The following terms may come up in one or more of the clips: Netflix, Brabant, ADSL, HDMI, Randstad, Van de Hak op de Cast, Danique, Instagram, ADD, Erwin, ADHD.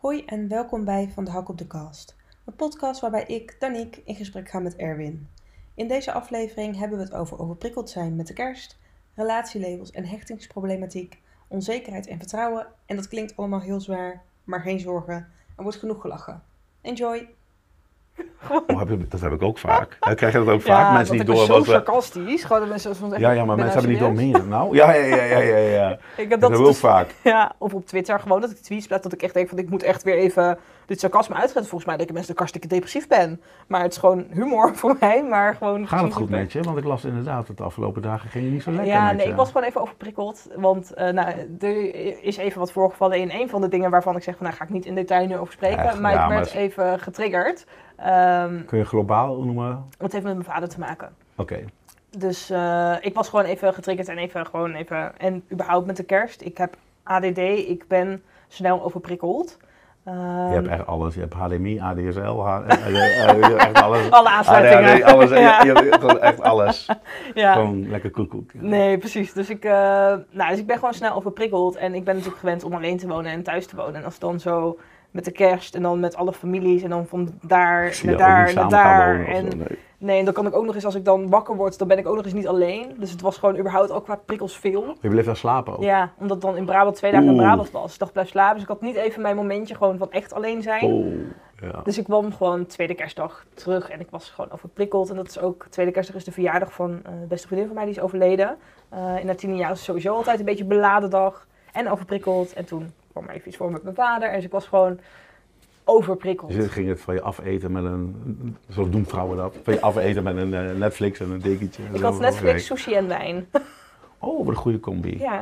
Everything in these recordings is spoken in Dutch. Hoi en welkom bij Van de Hak op de Cast, een podcast waarbij ik, Danique, in gesprek ga met Erwin. In deze aflevering hebben we het over overprikkeld zijn met de kerst, relatielabels en hechtingsproblematiek, onzekerheid en vertrouwen. En dat klinkt allemaal heel zwaar, maar geen zorgen, er wordt genoeg gelachen. Enjoy! Dat heb ik ook vaak. Krijg je dat ook vaak? Mensen niet door. Zo sarcastisch. Ja, maar mensen hebben niet door meer. Nou, ja. Dat heb ik ook vaak. Ja, of op Twitter gewoon dat ik tweets plaats dat ik echt denk van ik moet echt weer even dit sarcasme uitzetten. Volgens mij denken mensen dat ik hartstikke depressief ben. Maar het is gewoon humor voor mij. Maar gewoon gaat het goed met je? Want ik las inderdaad dat de afgelopen dagen ging je niet zo lekker. Ja, nee, ik was gewoon even overprikkeld. Want er is even wat voorgevallen in een van de dingen waarvan ik zeg van nou ga ik niet in detail nu over spreken. Maar ik werd even getriggerd. Kun je globaal noemen? Het heeft met mijn vader te maken. Oké. Dus ik was gewoon even getriggerd en even... En überhaupt met de kerst. Ik heb ADD, ik ben snel overprikkeld. Je hebt echt alles. Je hebt HDMI, ADSL, echt alles. Alle aansluitingen. ADHD, alles. Ja. Je hebt echt alles. Ja. Gewoon lekker koekoek. Ja. Nee, precies. Dus ik ben gewoon snel overprikkeld. En ik ben natuurlijk gewend om alleen te wonen en thuis te wonen. En als het dan zo... Met de kerst en dan met alle families en dan van daar naar daar naar daar. En dan kan ik ook nog eens, als ik dan wakker word, dan ben ik ook nog eens niet alleen. Dus het was gewoon überhaupt ook qua prikkels veel. Je bleef wel slapen ook? Ja, omdat ik dan in Brabant 2 dagen in Brabant was. Ik dacht blijf slapen, dus ik had niet even mijn momentje gewoon van echt alleen zijn. Ja. Dus ik kwam gewoon tweede kerstdag terug en ik was gewoon overprikkeld. En dat is ook, tweede kerstdag is de verjaardag van de beste vriendin van mij, die is overleden. In haar 10e jaar is het sowieso altijd een beetje een beladen dag en overprikkeld en toen... Ik kwam even iets voor met mijn vader. Dus ik was gewoon overprikkeld. Dus ging het van je afeten met een... Zo doen vrouwen dat. Van je afeten met een Netflix en een dekentje. Ik had Netflix, sushi en wijn. Oh, wat een goede combi. Ja,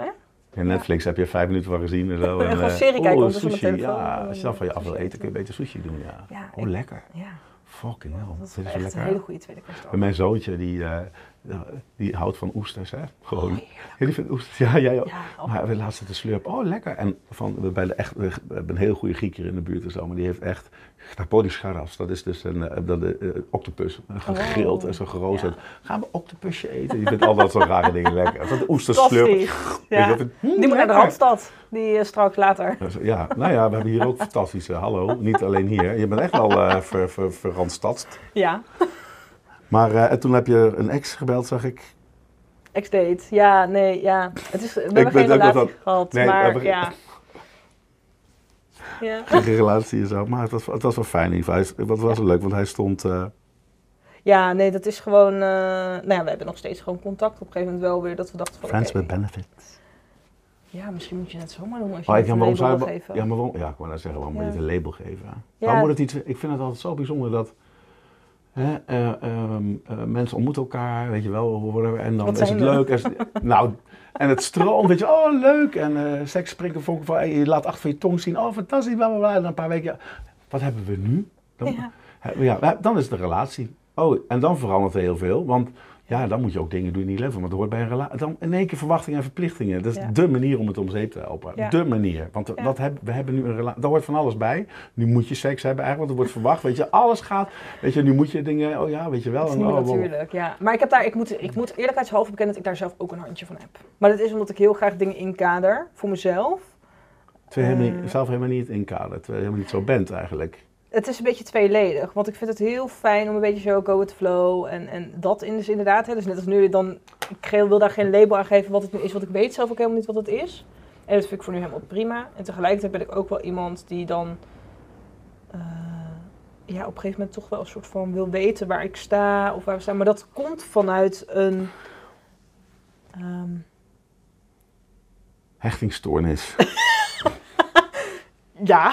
hè? In Netflix heb je 5 minuten van gezien en zo. En gewoon serie kijken onder zo'n telefoon. Ja, als je dan van je af wil eten, kun je beter sushi doen. Ja. Lekker. Ja. Fucking hell. Dat is echt lekker. Een hele goede tweede kerstdag. Mijn zoontje, die houdt van oesters, hè? Gewoon. Jullie vinden oesters? Ja, jij ook. Ja, maar we laatst zitten slurpen. Oh, lekker. En we hebben een heel goede Griek hier in de buurt en zo, maar die heeft echt charaps. Dat is dus een octopus, gegrild en zo geroosterd. Ja. Gaan we octopusje eten? Die vindt al dat soort rare dingen lekker. Dat oesters slurpen. Ja. Die moet naar de Randstad. Die straks later. Ja, nou ja, we hebben hier ook fantastische. Hallo, niet alleen hier. Je bent echt wel verrandstadst. Ja. Maar en toen heb je een ex gebeld, zag ik. Ex-date, ja, nee, ja. We hebben geen relatie gehad, maar ja. Geen relatie en zo, maar het was wel fijn. Het was wel leuk, want hij stond... Ja, nee, dat is gewoon... we hebben nog steeds gewoon contact op een gegeven moment wel weer, dat we dachten van... Friends with benefits. Ja, misschien moet je het zomaar doen als je een label wil geven. Ja, maar waarom? Ja, ik wou net zeggen, waarom moet je het een label geven? Ja. Waarom moet het iets... Ik vind het altijd zo bijzonder dat... mensen ontmoeten elkaar, weet je wel, en dan is het leuk. En het stroomt, weet je, oh leuk, en seks springen, van, je laat achter van je tong zien, oh fantastisch, bla bla bla, en dan een paar weken, wat hebben we nu? Dan is het een relatie. Oh, en dan verandert er heel veel, want ja, dan moet je ook dingen doen die je leven, want dat hoort bij een relatie. Dan in één keer verwachtingen en verplichtingen, dat is dé manier om het om zeep te helpen. Ja. Dé manier, want we hebben nu een relatie, daar hoort van alles bij. Nu moet je seks hebben eigenlijk, want er wordt verwacht, weet je, alles gaat. Weet je, nu moet je dingen, oh ja, weet je wel. Dat is niet natuurlijk, ja. Maar ik moet eerlijkheidshalve bekennen dat ik daar zelf ook een handje van heb. Maar dat is omdat ik heel graag dingen inkader voor mezelf. Terwijl je zelf helemaal niet inkadert, terwijl je helemaal niet zo bent eigenlijk. Het is een beetje tweeledig, want ik vind het heel fijn om een beetje zo go with the flow en dat is inderdaad. Hè, dus net als nu, ik wil daar geen label aan geven wat het nu is, want ik weet zelf ook helemaal niet wat het is. En dat vind ik voor nu helemaal prima. En tegelijkertijd ben ik ook wel iemand die dan op een gegeven moment toch wel een soort van wil weten waar ik sta of waar we staan. Maar dat komt vanuit een... hechtingsstoornis. Ja.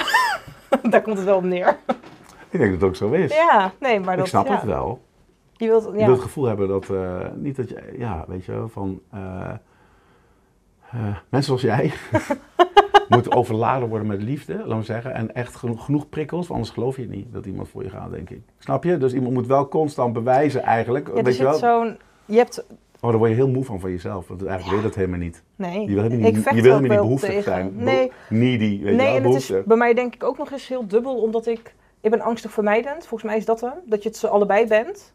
Daar komt het wel op neer. Ik denk dat het ook zo is. Ja, nee, maar dat... Ik snap het wel. Je wilt het gevoel hebben dat... niet dat je... Ja, weet je, van... mensen zoals jij... moeten overladen worden met liefde, laat maar zeggen. En echt genoeg prikkels, anders geloof je niet dat iemand voor je gaat, denk ik. Snap je? Dus iemand moet wel constant bewijzen eigenlijk. Ja, weet je wel? Oh, daar word je heel moe van jezelf. Want eigenlijk wil je dat helemaal niet. Nee, je wil helemaal niet behoeftig zijn. Nee, needy, en het is bij mij denk ik ook nog eens heel dubbel. Omdat ik ben angstig vermijdend. Volgens mij is dat hem. Dat je het ze allebei bent.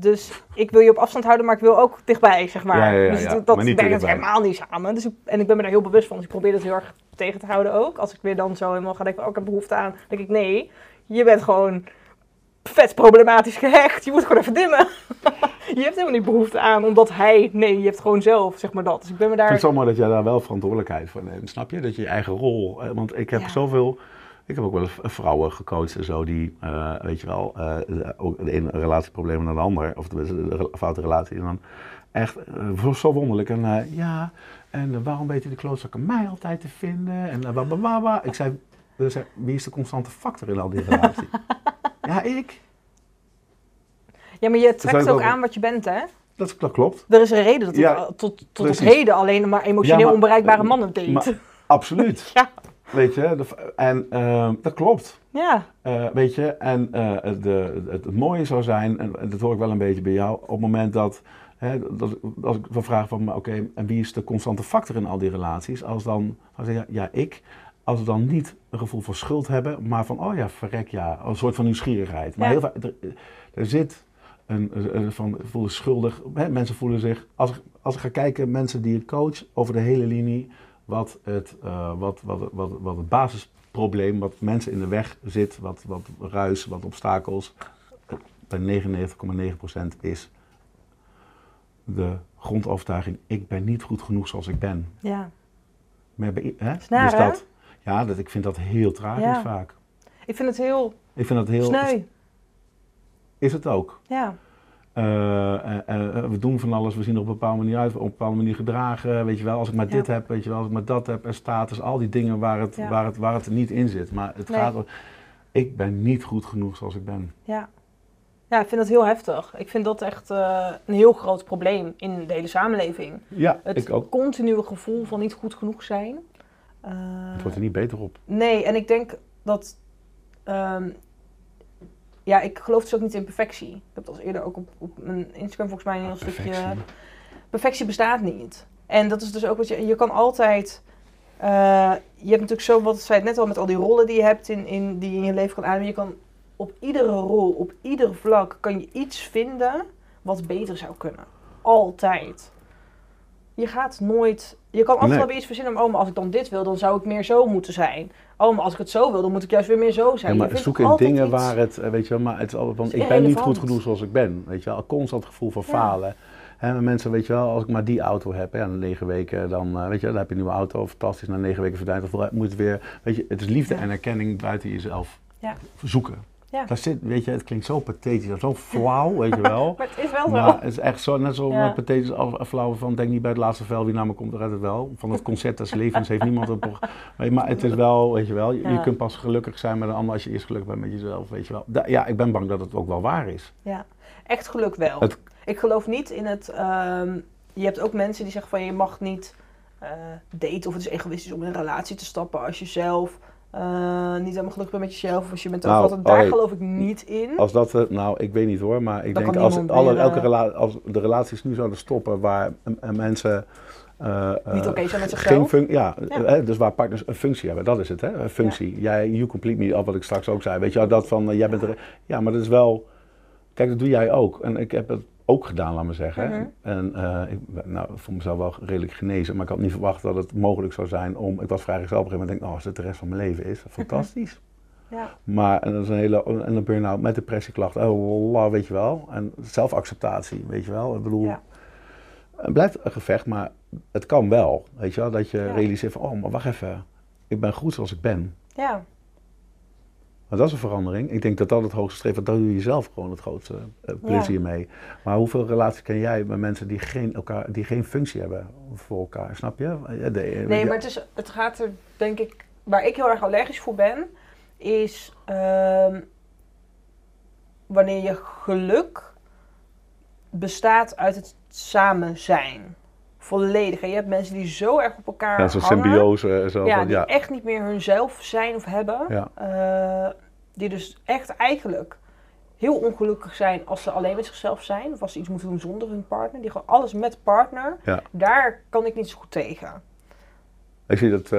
Dus ik wil je op afstand houden, maar ik wil ook dichtbij, zeg maar. Ja. Dus dat brengt het helemaal niet samen. Dus en ik ben me daar heel bewust van. Dus ik probeer dat heel erg tegen te houden ook. Als ik weer dan zo helemaal ga denken, oh, ik heb behoefte aan. Dan denk ik, nee, je bent gewoon vet problematisch gehecht. Je moet gewoon even dimmen. Je hebt helemaal niet behoefte aan, omdat hij... Nee, je hebt gewoon zelf, zeg maar dat. Dus ik ben me daar... Ik vind het zo mooi dat jij daar wel verantwoordelijkheid voor neemt. Snap je? Dat je je eigen rol... Want ik heb zoveel... Ik heb ook wel vrouwen gecoacht en zo die, weet je wel, ook de ene relatieproblemen dan de ander, of de foute relatie. En dan echt zo wonderlijk. En waarom weten die klootzakken mij altijd te vinden? En Ik zei, wie is de constante factor in al die relatie? Ja, ik. Ja, maar je trekt ook aan wat je bent, hè? Dat klopt. Er is een reden dat tot heden alleen maar emotioneel onbereikbare mannen date. Maar, absoluut. Ja. Weet je, dat klopt. Ja. Weet je, en het mooie zou zijn, en dat hoor ik wel een beetje bij jou, op het moment dat, als ik dan vraag van, oké, en wie is de constante factor in al die relaties? Als we dan niet een gevoel van schuld hebben, maar van, een soort van nieuwsgierigheid. Maar heel vaak, er zit een van, voelen schuldig, mensen voelen zich, als ik ga kijken, mensen die ik coach over de hele linie, wat het basisprobleem, wat mensen in de weg zit, wat ruis, wat obstakels, bij 99,9% is de grondovertuiging, ik ben niet goed genoeg zoals ik ben. Ja. Snaar, dus dat, ik vind dat heel tragisch vaak. Ik vind dat heel... Sneu. Is het ook. Ja. We doen van alles, we zien er op een bepaalde manier uit, op een bepaalde manier gedragen, weet je wel, als ik maar dit heb, weet je wel, als ik maar dat heb, en status, al die dingen waar het er niet in zit. Maar het gaat om, ik ben niet goed genoeg zoals ik ben. Ja. Ja, ik vind dat heel heftig. Ik vind dat echt een heel groot probleem in de hele samenleving. Ja, ik ook. Het continue gevoel van niet goed genoeg zijn. Het wordt er niet beter op. Nee, en ik denk dat... ik geloof dus ook niet in perfectie. Ik heb het al eerder ook op mijn Instagram volgens mij een heel stukje... Perfectie bestaat niet. En dat is dus ook wat je kan altijd... je hebt natuurlijk zo, wat zei het net al, met al die rollen die je hebt die je in je leven kan aannemen. Je kan op iedere rol, op ieder vlak, kan je iets vinden wat beter zou kunnen. Altijd. Je gaat nooit... Je kan altijd wel iets verzinnen. Maar als ik dan dit wil, dan zou ik meer zo moeten zijn. Oh, maar als ik het zo wil, dan moet ik juist weer meer zo zijn. Ja, maar zoek in dingen iets. Waar het, weet je wel, maar het is altijd van, ik ben niet goed genoeg zoals ik ben. Weet je wel, een constant gevoel van falen. He, mensen, weet je wel, als ik maar die auto heb, na 9 weken, dan, weet je wel, dan heb je een nieuwe auto, fantastisch, na 9 weken verdwijnt, dan moet het weer, weet je, het is liefde en erkenning buiten jezelf zoeken. Ja. Daar zit, weet je, het klinkt zo pathetisch, zo flauw, weet je wel. Maar het is wel zo. Maar het is echt zo, net zo pathetisch als flauw van, denk niet bij het laatste vel, wie naar me komt, eruit het wel. Van het concept des levens heeft niemand een maar het is wel, weet je wel, je kunt pas gelukkig zijn met een ander als je eerst gelukkig bent met jezelf, weet je wel. Ik ben bang dat het ook wel waar is. Ja, echt geluk wel. Ik geloof niet in het, je hebt ook mensen die zeggen van, je mag niet daten of het is egoïstisch om in een relatie te stappen als je zelf... niet helemaal gelukkig bent met jezelf of als je bent daar geloof ik niet in. Als dat, ik weet niet hoor, maar ik denk als de relaties nu zouden stoppen waar mensen niet oké zijn met zichzelf. Dus waar partners een functie hebben, dat is het hè, een functie. Ja. Jij, you complete me, wat ik straks ook zei, weet je, dat van jij bent er, ja, maar dat is wel, kijk, dat doe jij ook en ik heb het ook gedaan, laat maar zeggen. En ik voel mezelf wel redelijk genezen, maar ik had niet verwacht dat het mogelijk zou zijn om... Ik was vrijgezel op een gegeven moment en denk, als dit de rest van mijn leven is, fantastisch. Maar en dat is een hele... En een burn-out met depressieklachten, weet je wel. En zelfacceptatie, weet je wel. Ik bedoel, het blijft een gevecht, maar het kan wel, weet je wel. Dat je realiseert van, maar wacht even, ik ben goed zoals ik ben. Ja. Maar dat is een verandering. Ik denk dat dat het hoogste streven, daar doe je zelf gewoon het grootste plezier mee. Maar hoeveel relaties ken jij met mensen die geen functie hebben voor elkaar, snap je? Maar het gaat er, denk ik, waar ik heel erg allergisch voor ben, is wanneer je geluk bestaat uit het samen zijn. Volledig. En je hebt mensen die zo erg op elkaar hangen. Ja, zo'n symbiose. Die echt niet meer hunzelf zijn of hebben. Ja. Die dus echt eigenlijk heel ongelukkig zijn als ze alleen met zichzelf zijn. Of als ze iets moeten doen zonder hun partner. Die gewoon alles met partner. Ja. Daar kan ik niet zo goed tegen. Ik zie dat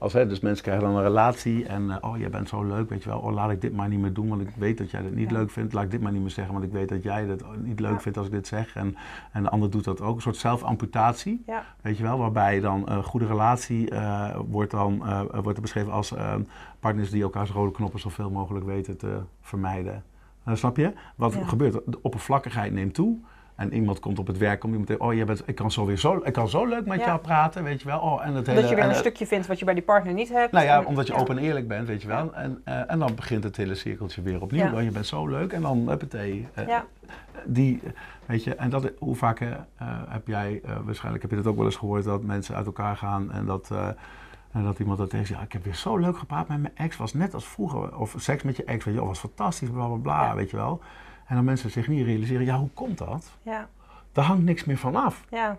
Dus mensen krijgen dan een relatie en oh, jij bent zo leuk, weet je wel. Oh, laat ik dit maar niet meer doen, want ik weet dat jij dat niet leuk vindt. Laat ik dit maar niet meer zeggen, want ik weet dat jij dat niet leuk vindt als ik dit zeg. En de ander doet dat ook. Een soort zelfamputatie, weet je wel. Waarbij dan een goede relatie wordt er beschreven als partners die elkaars rode knoppen zoveel mogelijk weten te vermijden. Snap je? Wat gebeurt? De oppervlakkigheid neemt toe. En iemand komt op het werk om iemand te zeggen, oh, ik kan zo leuk met jou praten, weet je wel. Oh, en dat hele, je weer een stukje vindt wat je bij die partner niet hebt. Nou ja, omdat je open en eerlijk bent, weet je wel. En dan begint het hele cirkeltje weer opnieuw. Ja. Oh, je bent zo leuk en dan, huppatee. Weet je, en dat, hoe vaak heb jij, waarschijnlijk heb je dat ook wel eens gehoord, dat mensen uit elkaar gaan en dat iemand dat tegen zegt, ja, ik heb weer zo leuk gepraat met mijn ex, was net als vroeger. Of seks met je ex, weet je wel, was fantastisch, bla, bla, bla, weet je wel. En dan mensen zich niet realiseren, ja, hoe komt dat? Ja. Daar hangt niks meer van af. Ja.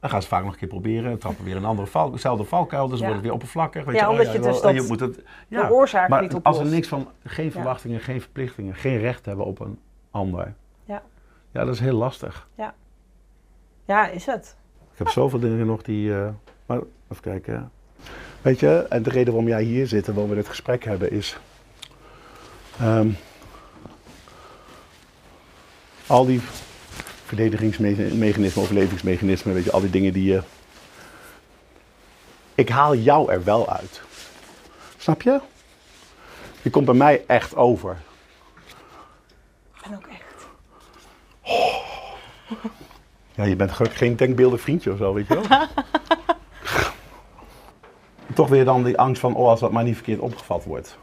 Dan gaan ze vaak nog een keer proberen, trappen weer een andere valkuil, dus dan wordt het weer oppervlakkig. Weet je, omdat je moet de oorzaak niet oplost. Maar als er niks van, geen verwachtingen, geen verplichtingen, geen recht hebben op een ander. Ja. Ja, dat is heel lastig. Ja. Ja, is het. Ik heb zoveel dingen nog die, maar even kijken. Weet je, en de reden waarom jij hier zit en waarom we dit gesprek hebben is... al die verdedigingsmechanismen, overlevingsmechanismen, weet je, al die dingen die je... Ik haal jou er wel uit. Snap je? Je komt bij mij echt over. Ik ben ook echt. Oh. Ja, je bent gelukkig geen denkbeeldig vriendje of zo, weet je wel. Toch weer dan die angst van, oh, als dat maar niet verkeerd opgevat wordt.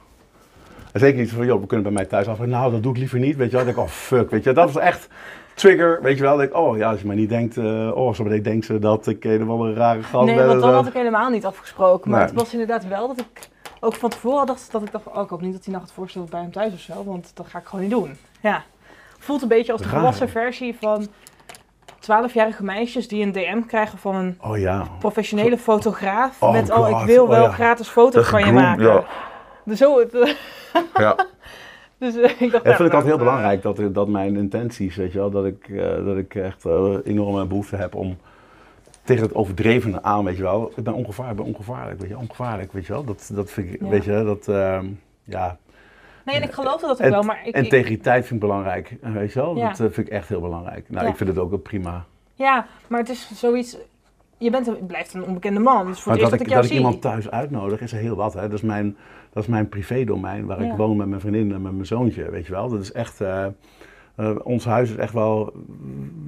En zeker niet van, joh, we kunnen bij mij thuis afvragen, nou, dat doe ik liever niet, weet je wel. Dan denk ik, oh, fuck, weet je, dat was echt trigger, weet je wel. Dan denk ik, oh, ja, als je mij niet denkt, zo meteen denkt ze dat ik helemaal een rare gast ben. Nee, want dan had ik helemaal niet afgesproken. Maar het was inderdaad wel dat ik ook van tevoren dacht, oh, ik hoop niet dat hij nacht het voorstelt bij hem thuis of zo, want dat ga ik gewoon niet doen. Ja, voelt een beetje als de volwassen versie van 12-jarige meisjes die een DM krijgen van een professionele fotograaf met, oh, ik wil wel gratis foto's van je maken. Ja. Dus zo... Dus, ik dacht, vind ik altijd heel belangrijk dat mijn intenties, weet je wel, dat ik echt enorme behoefte heb om tegen het overdrevene aan, weet je wel, ik ben ongevaarlijk, weet je, ongevaarlijk, weet je wel, dat vind ik, weet je, dat, ja. Nee, en ik geloof dat ook wel, maar ik... Integriteit vind ik belangrijk, weet je wel, dat vind ik echt heel belangrijk. Nou, ik vind het ook prima. Ja, maar het is zoiets... Je blijft een onbekende man, dus voor het eerst dat ik jou zie. Dat ik iemand thuis uitnodig is heel wat. Hè? Dat is mijn privédomein waar ik woon met mijn vriendin en met mijn zoontje, weet je wel. Dat is echt, ons huis is echt wel,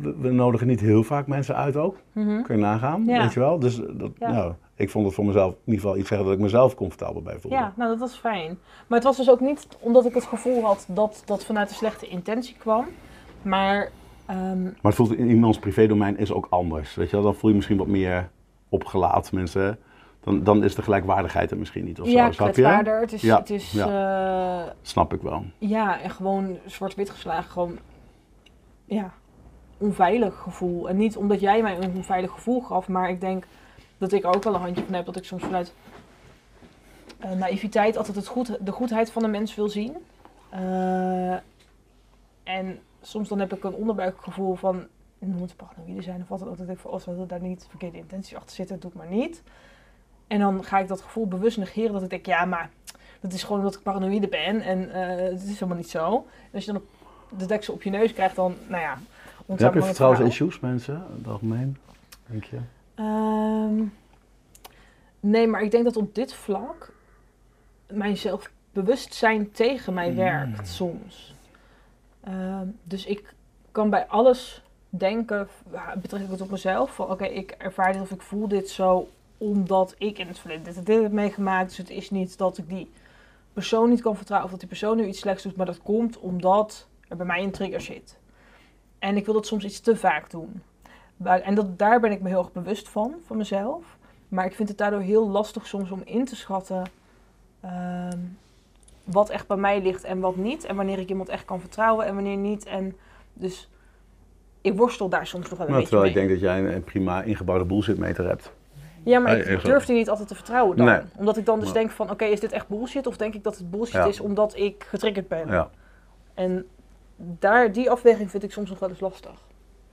we nodigen niet heel vaak mensen uit ook. Mm-hmm. Kun je nagaan, weet je wel. Dus nou, ik vond het voor mezelf, in ieder geval iets zeggen dat ik mezelf comfortabel bij voelde. Ja, nou dat was fijn. Maar het was dus ook niet omdat ik het gevoel had dat dat vanuit de slechte intentie kwam, maar... maar het voelt in iemands privédomein is ook anders, weet je wel? Dan voel je misschien wat meer opgelaat, mensen. Dan is de gelijkwaardigheid er misschien niet of zo. Ja, kwetsbaarder. Het is, snap ik wel. Ja, en gewoon zwart-wit geslagen, gewoon, ja, onveilig gevoel. En niet omdat jij mij een onveilig gevoel gaf, maar ik denk dat ik ook wel een handje van heb dat ik soms vanuit naïviteit altijd de goedheid van de mens wil zien. En soms dan heb ik een onderbuikgevoel van, het moet paranoïde zijn of wat dan ook. Dat ik van, als daar niet verkeerde intenties achter zitten, doe ik maar niet. En dan ga ik dat gevoel bewust negeren dat ik denk, ja, maar dat is gewoon omdat ik paranoïde ben en het is helemaal niet zo. En als je dan de deksel op je neus krijgt, dan, nou ja, ontzettend. Heb je vertrouwensissues, mensen, in het algemeen, denk je? Nee, maar ik denk dat op dit vlak mijn zelfbewustzijn tegen mij werkt soms. Dus ik kan bij alles denken, betrek ik het op mezelf, van oké, ik ervaar dit of ik voel dit zo omdat ik in het verleden dit heb meegemaakt. Dus het is niet dat ik die persoon niet kan vertrouwen of dat die persoon nu iets slechts doet, maar dat komt omdat er bij mij een trigger zit. En ik wil dat soms iets te vaak doen. En daar ben ik me heel erg bewust van mezelf. Maar ik vind het daardoor heel lastig soms om in te schatten... wat echt bij mij ligt en wat niet. En wanneer ik iemand echt kan vertrouwen en wanneer niet. En dus ik worstel daar soms nog wel een beetje terwijl mee. Ik denk dat jij een prima ingebouwde bullshitmeter hebt. Ja, maar ik durf die niet altijd te vertrouwen dan. Nee. Omdat ik dan dus denk van, oké, is dit echt bullshit? Of denk ik dat het bullshit is omdat ik getriggerd ben? Ja. En die afweging vind ik soms nog wel eens lastig.